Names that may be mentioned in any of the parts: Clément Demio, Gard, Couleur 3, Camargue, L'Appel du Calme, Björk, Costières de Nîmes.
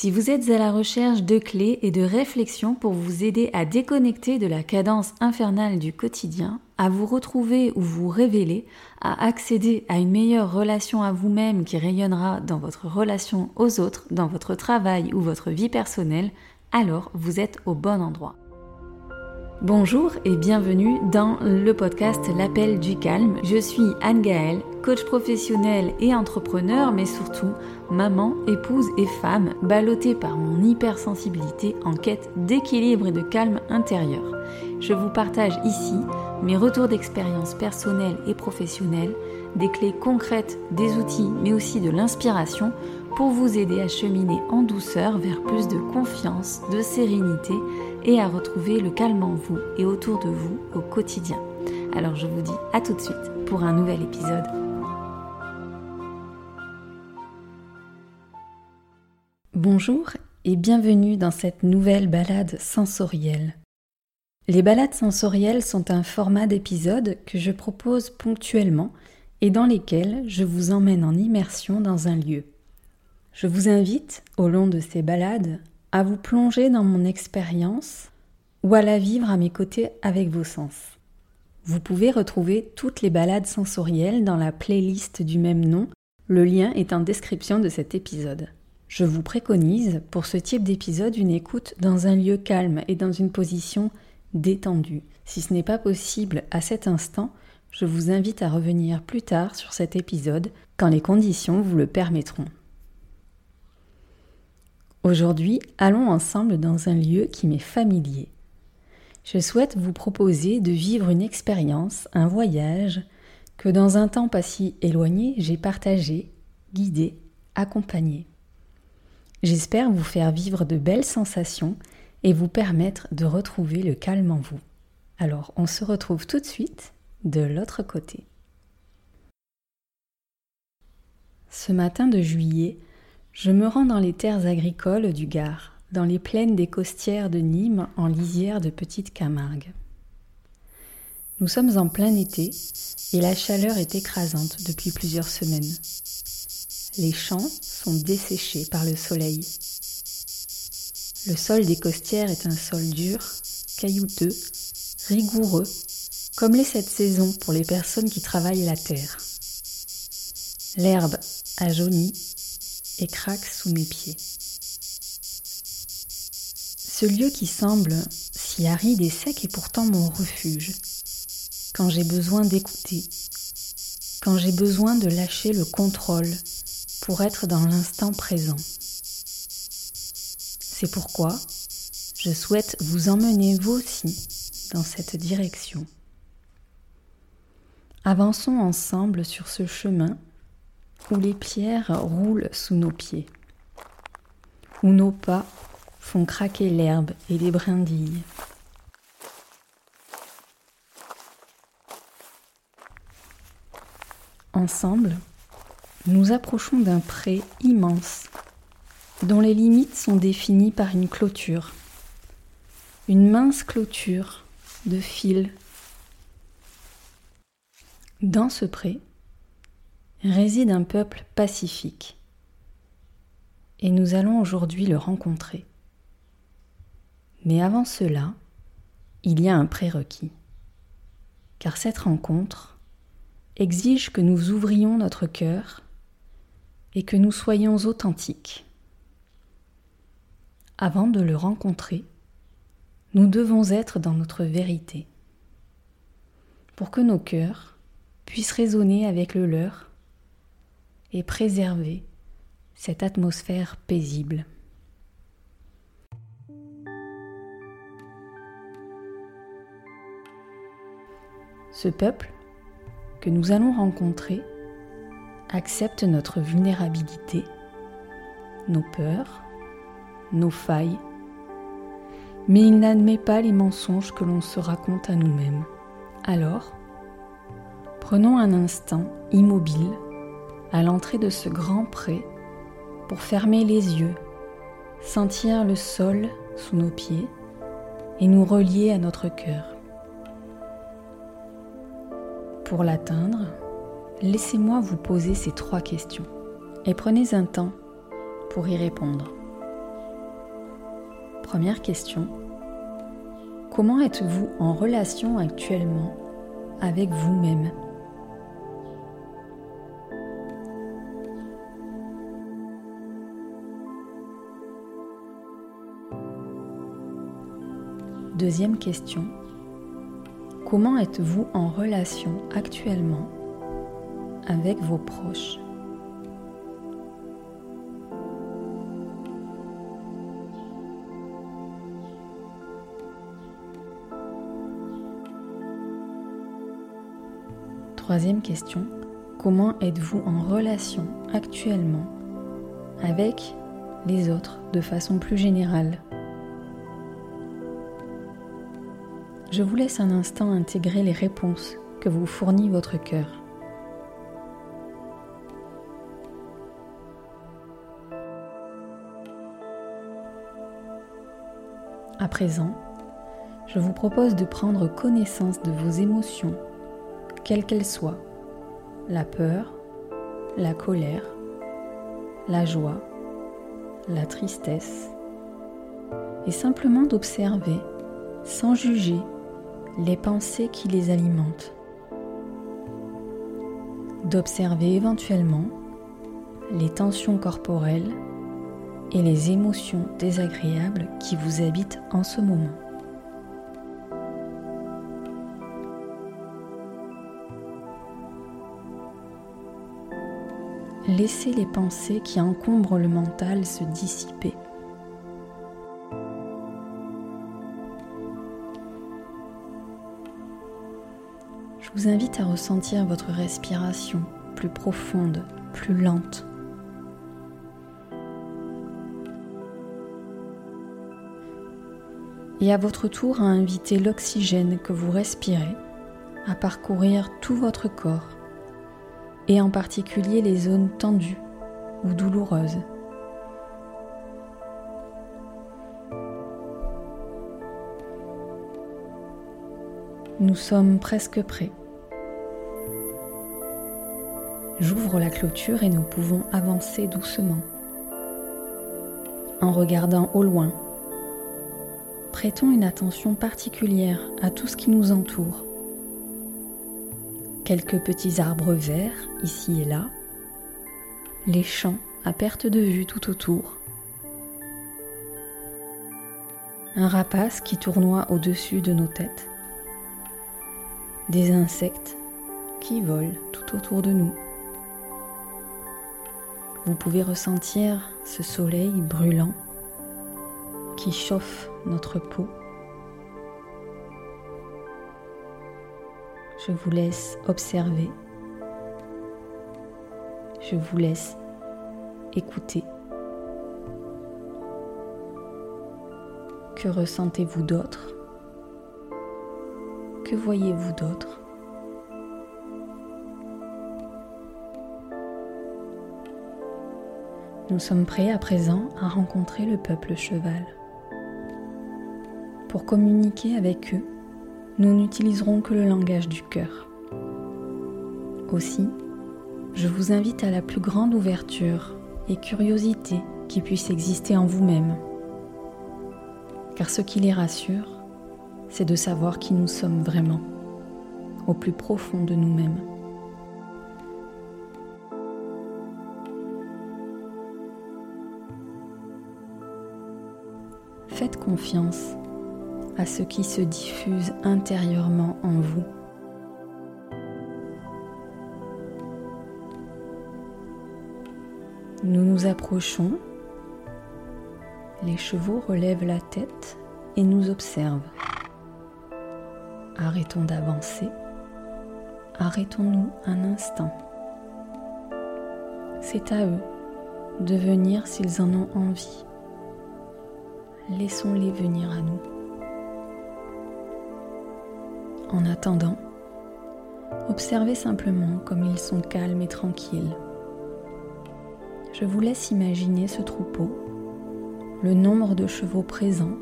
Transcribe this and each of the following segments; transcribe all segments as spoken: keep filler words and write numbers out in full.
Si vous êtes à la recherche de clés et de réflexions pour vous aider à déconnecter de la cadence infernale du quotidien, à vous retrouver ou vous révéler, à accéder à une meilleure relation à vous-même qui rayonnera dans votre relation aux autres, dans votre travail ou votre vie personnelle, alors vous êtes au bon endroit. Bonjour et bienvenue dans le podcast L'Appel du Calme. Je suis Anne-Gaëlle, coach professionnelle et entrepreneur, mais surtout maman, épouse et femme, ballottée par mon hypersensibilité en quête d'équilibre et de calme intérieur. Je vous partage ici mes retours d'expérience personnelle et professionnelle, des clés concrètes, des outils, mais aussi de l'inspiration pour vous aider à cheminer en douceur vers plus de confiance, de sérénité et à retrouver le calme en vous et autour de vous au quotidien. Alors je vous dis à tout de suite pour un nouvel épisode. Bonjour et bienvenue dans cette nouvelle balade sensorielle. Les balades sensorielles sont un format d'épisode que je propose ponctuellement et dans lesquels je vous emmène en immersion dans un lieu. Je vous invite, au long de ces balades, à vous plonger dans mon expérience ou à la vivre à mes côtés avec vos sens. Vous pouvez retrouver toutes les balades sensorielles dans la playlist du même nom, le lien est en description de cet épisode. Je vous préconise, pour ce type d'épisode, une écoute dans un lieu calme et dans une position détendue. Si ce n'est pas possible à cet instant, je vous invite à revenir plus tard sur cet épisode, quand les conditions vous le permettront. Aujourd'hui, allons ensemble dans un lieu qui m'est familier. Je souhaite vous proposer de vivre une expérience, un voyage, que dans un temps pas si éloigné, j'ai partagé, guidé, accompagné. J'espère vous faire vivre de belles sensations et vous permettre de retrouver le calme en vous. Alors, on se retrouve tout de suite de l'autre côté. Ce matin de juillet, je me rends dans les terres agricoles du Gard, dans les plaines des Costières de Nîmes, en lisière de petite Camargue. Nous sommes en plein été et la chaleur est écrasante depuis plusieurs semaines. Les champs sont desséchés par le soleil. Le sol des Costières est un sol dur, caillouteux, rigoureux, comme l'est cette saison pour les personnes qui travaillent la terre. L'herbe a jauni et craque sous mes pieds. Ce lieu qui semble si aride et sec est pourtant mon refuge, quand j'ai besoin d'écouter, quand j'ai besoin de lâcher le contrôle pour être dans l'instant présent. C'est pourquoi je souhaite vous emmener vous aussi dans cette direction. Avançons ensemble sur ce chemin où les pierres roulent sous nos pieds, où nos pas font craquer l'herbe et les brindilles. Ensemble, nous approchons d'un pré immense, dont les limites sont définies par une clôture, une mince clôture de fils. Dans ce pré, réside un peuple pacifique et nous allons aujourd'hui le rencontrer. Mais avant cela, il y a un prérequis, car cette rencontre exige que nous ouvrions notre cœur et que nous soyons authentiques. Avant de le rencontrer, nous devons être dans notre vérité. Pour que nos cœurs puissent résonner avec le leur, et préserver cette atmosphère paisible. Ce peuple que nous allons rencontrer accepte notre vulnérabilité, nos peurs, nos failles, mais il n'admet pas les mensonges que l'on se raconte à nous-mêmes. Alors, prenons un instant immobile à l'entrée de ce grand pré pour fermer les yeux, sentir le sol sous nos pieds et nous relier à notre cœur. Pour l'atteindre, laissez-moi vous poser ces trois questions et prenez un temps pour y répondre. Première question, comment êtes-vous en relation actuellement avec vous-même ? Deuxième question, comment êtes-vous en relation actuellement avec vos proches ? Troisième question, comment êtes-vous en relation actuellement avec les autres de façon plus générale ? Je vous laisse un instant intégrer les réponses que vous fournit votre cœur. À présent, je vous propose de prendre connaissance de vos émotions, quelles qu'elles soient, la peur, la colère, la joie, la tristesse, et simplement d'observer, sans juger, les pensées qui les alimentent. D'observer éventuellement les tensions corporelles et les émotions désagréables qui vous habitent en ce moment. Laissez les pensées qui encombrent le mental se dissiper. Je vous invite à ressentir votre respiration plus profonde, plus lente. Et à votre tour à inviter l'oxygène que vous respirez à parcourir tout votre corps, et en particulier les zones tendues ou douloureuses. Nous sommes presque prêts. J'ouvre la clôture et nous pouvons avancer doucement. En regardant au loin, prêtons une attention particulière à tout ce qui nous entoure. Quelques petits arbres verts ici et là, les champs à perte de vue tout autour, un rapace qui tournoie au-dessus de nos têtes, des insectes qui volent tout autour de nous. Vous pouvez ressentir ce soleil brûlant qui chauffe notre peau. Je vous laisse observer. Je vous laisse écouter. Que ressentez-vous d'autre ? Que voyez-vous d'autre ? Nous sommes prêts à présent à rencontrer le peuple cheval. Pour communiquer avec eux, nous n'utiliserons que le langage du cœur. Aussi, je vous invite à la plus grande ouverture et curiosité qui puisse exister en vous-même. Car ce qui les rassure, c'est de savoir qui nous sommes vraiment, au plus profond de nous-mêmes. Faites confiance à ce qui se diffuse intérieurement en vous. Nous nous approchons, les chevaux relèvent la tête et nous observent. Arrêtons d'avancer. Arrêtons-nous un instant. C'est à eux de venir s'ils en ont envie. Laissons-les venir à nous. En attendant, observez simplement comme ils sont calmes et tranquilles. Je vous laisse imaginer ce troupeau, le nombre de chevaux présents,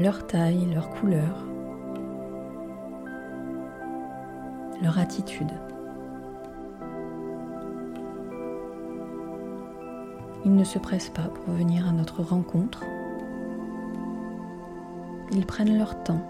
leur taille, leur couleur, leur attitude. Ils ne se pressent pas pour venir à notre rencontre, ils prennent leur temps.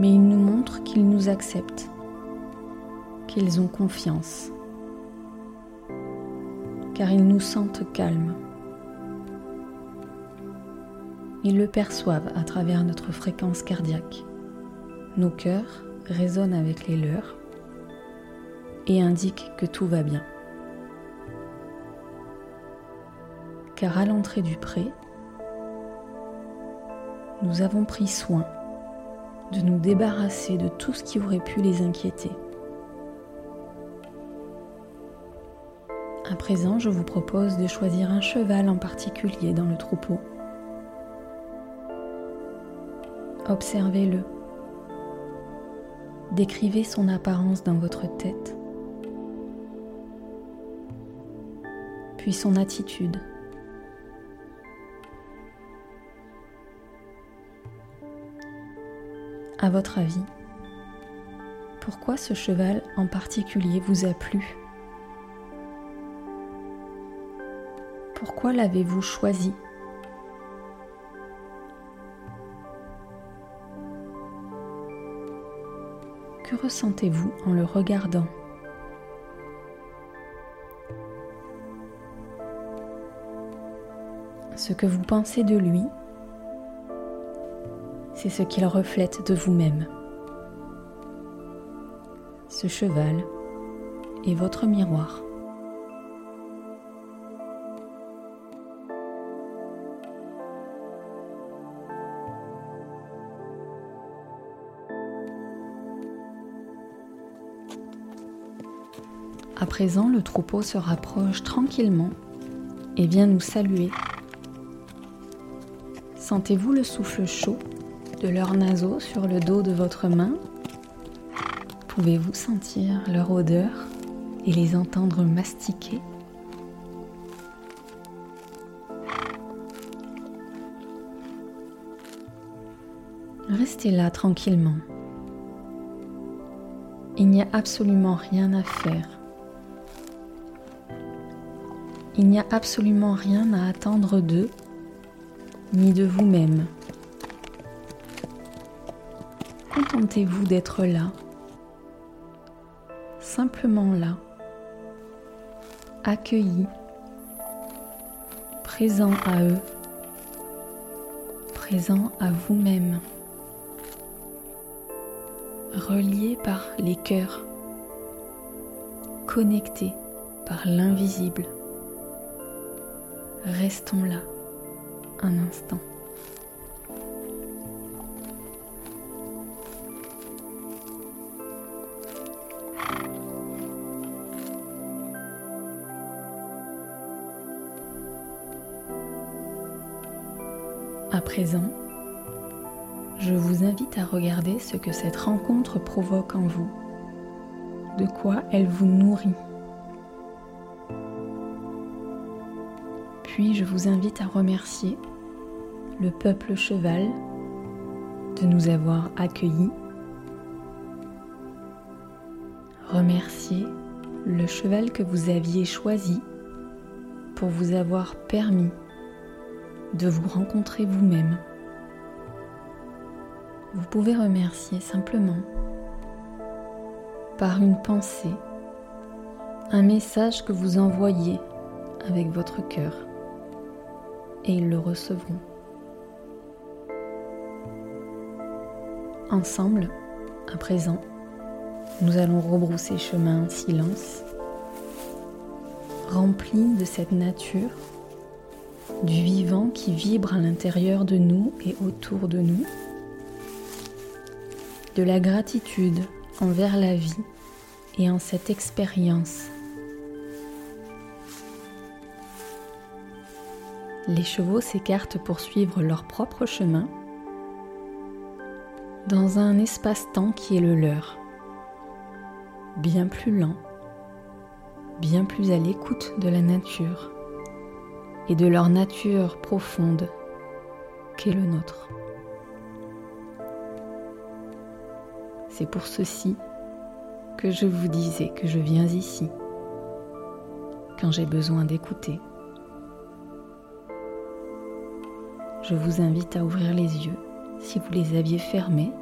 Mais ils nous montrent qu'ils nous acceptent, qu'ils ont confiance, car ils nous sentent calmes. Ils le perçoivent à travers notre fréquence cardiaque. Nos cœurs résonnent avec les leurs et indiquent que tout va bien. Car à l'entrée du pré, nous avons pris soin de nous débarrasser de tout ce qui aurait pu les inquiéter. À présent, je vous propose de choisir un cheval en particulier dans le troupeau. Observez-le. Décrivez son apparence dans votre tête, puis son attitude. À votre avis, pourquoi ce cheval en particulier vous a plu? Pourquoi l'avez-vous choisi? Que ressentez-vous en le regardant? Ce que vous pensez de lui, c'est ce qu'il reflète de vous-même. Ce cheval est votre miroir. À présent, le troupeau se rapproche tranquillement et vient nous saluer. Sentez-vous le souffle chaud de leurs naseaux sur le dos de votre main? Pouvez-vous sentir leur odeur et les entendre mastiquer? Restez là tranquillement. Il n'y a absolument rien à faire. Il n'y a absolument rien à attendre d'eux, ni de vous-même. Contentez-vous d'être là, simplement là, accueilli, présent à eux, présent à vous-même, relié par les cœurs, connecté par l'invisible. Restons là, un instant. À présent, je vous invite à regarder ce que cette rencontre provoque en vous, de quoi elle vous nourrit. Puis je vous invite à remercier le peuple cheval de nous avoir accueillis, remercier le cheval que vous aviez choisi pour vous avoir permis de vous rencontrer vous-même. Vous pouvez remercier simplement par une pensée, un message que vous envoyez avec votre cœur. Et ils le recevront. Ensemble, à présent, nous allons rebrousser chemin en silence, rempli de cette nature, du vivant qui vibre à l'intérieur de nous et autour de nous, de la gratitude envers la vie et en cette expérience. Les chevaux s'écartent pour suivre leur propre chemin dans un espace-temps qui est le leur, bien plus lent, bien plus à l'écoute de la nature et de leur nature profonde qu'est le nôtre. C'est pour ceci que je vous disais que je viens ici quand j'ai besoin d'écouter. je vous invite à ouvrir les yeux si vous les aviez fermés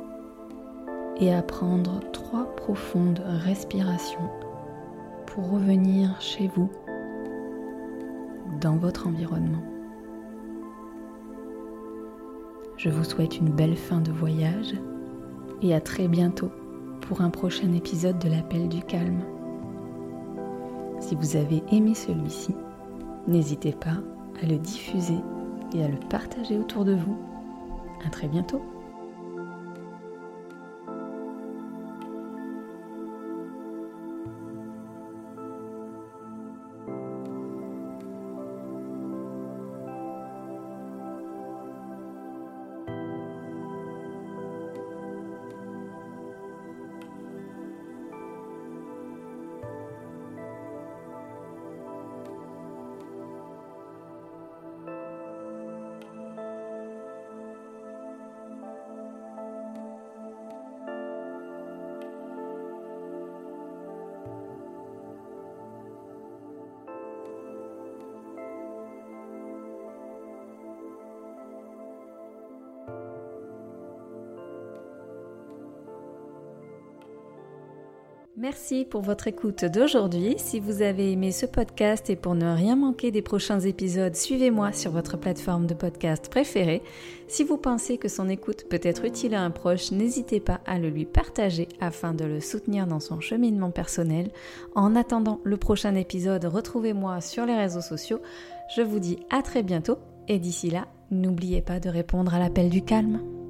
et à prendre trois profondes respirations pour revenir chez vous, dans votre environnement. Je vous souhaite une belle fin de voyage et à très bientôt pour un prochain épisode de l'Appel du Calme. Si vous avez aimé celui-ci, n'hésitez pas à le diffuser et à le partager autour de vous. À très bientôt. Merci pour votre écoute d'aujourd'hui. Si vous avez aimé ce podcast et pour ne rien manquer des prochains épisodes, suivez-moi sur votre plateforme de podcast préférée. Si vous pensez que son écoute peut être utile à un proche, n'hésitez pas à le lui partager afin de le soutenir dans son cheminement personnel. En attendant le prochain épisode, retrouvez-moi sur les réseaux sociaux. Je vous dis à très bientôt et d'ici là, n'oubliez pas de répondre à l'appel du calme.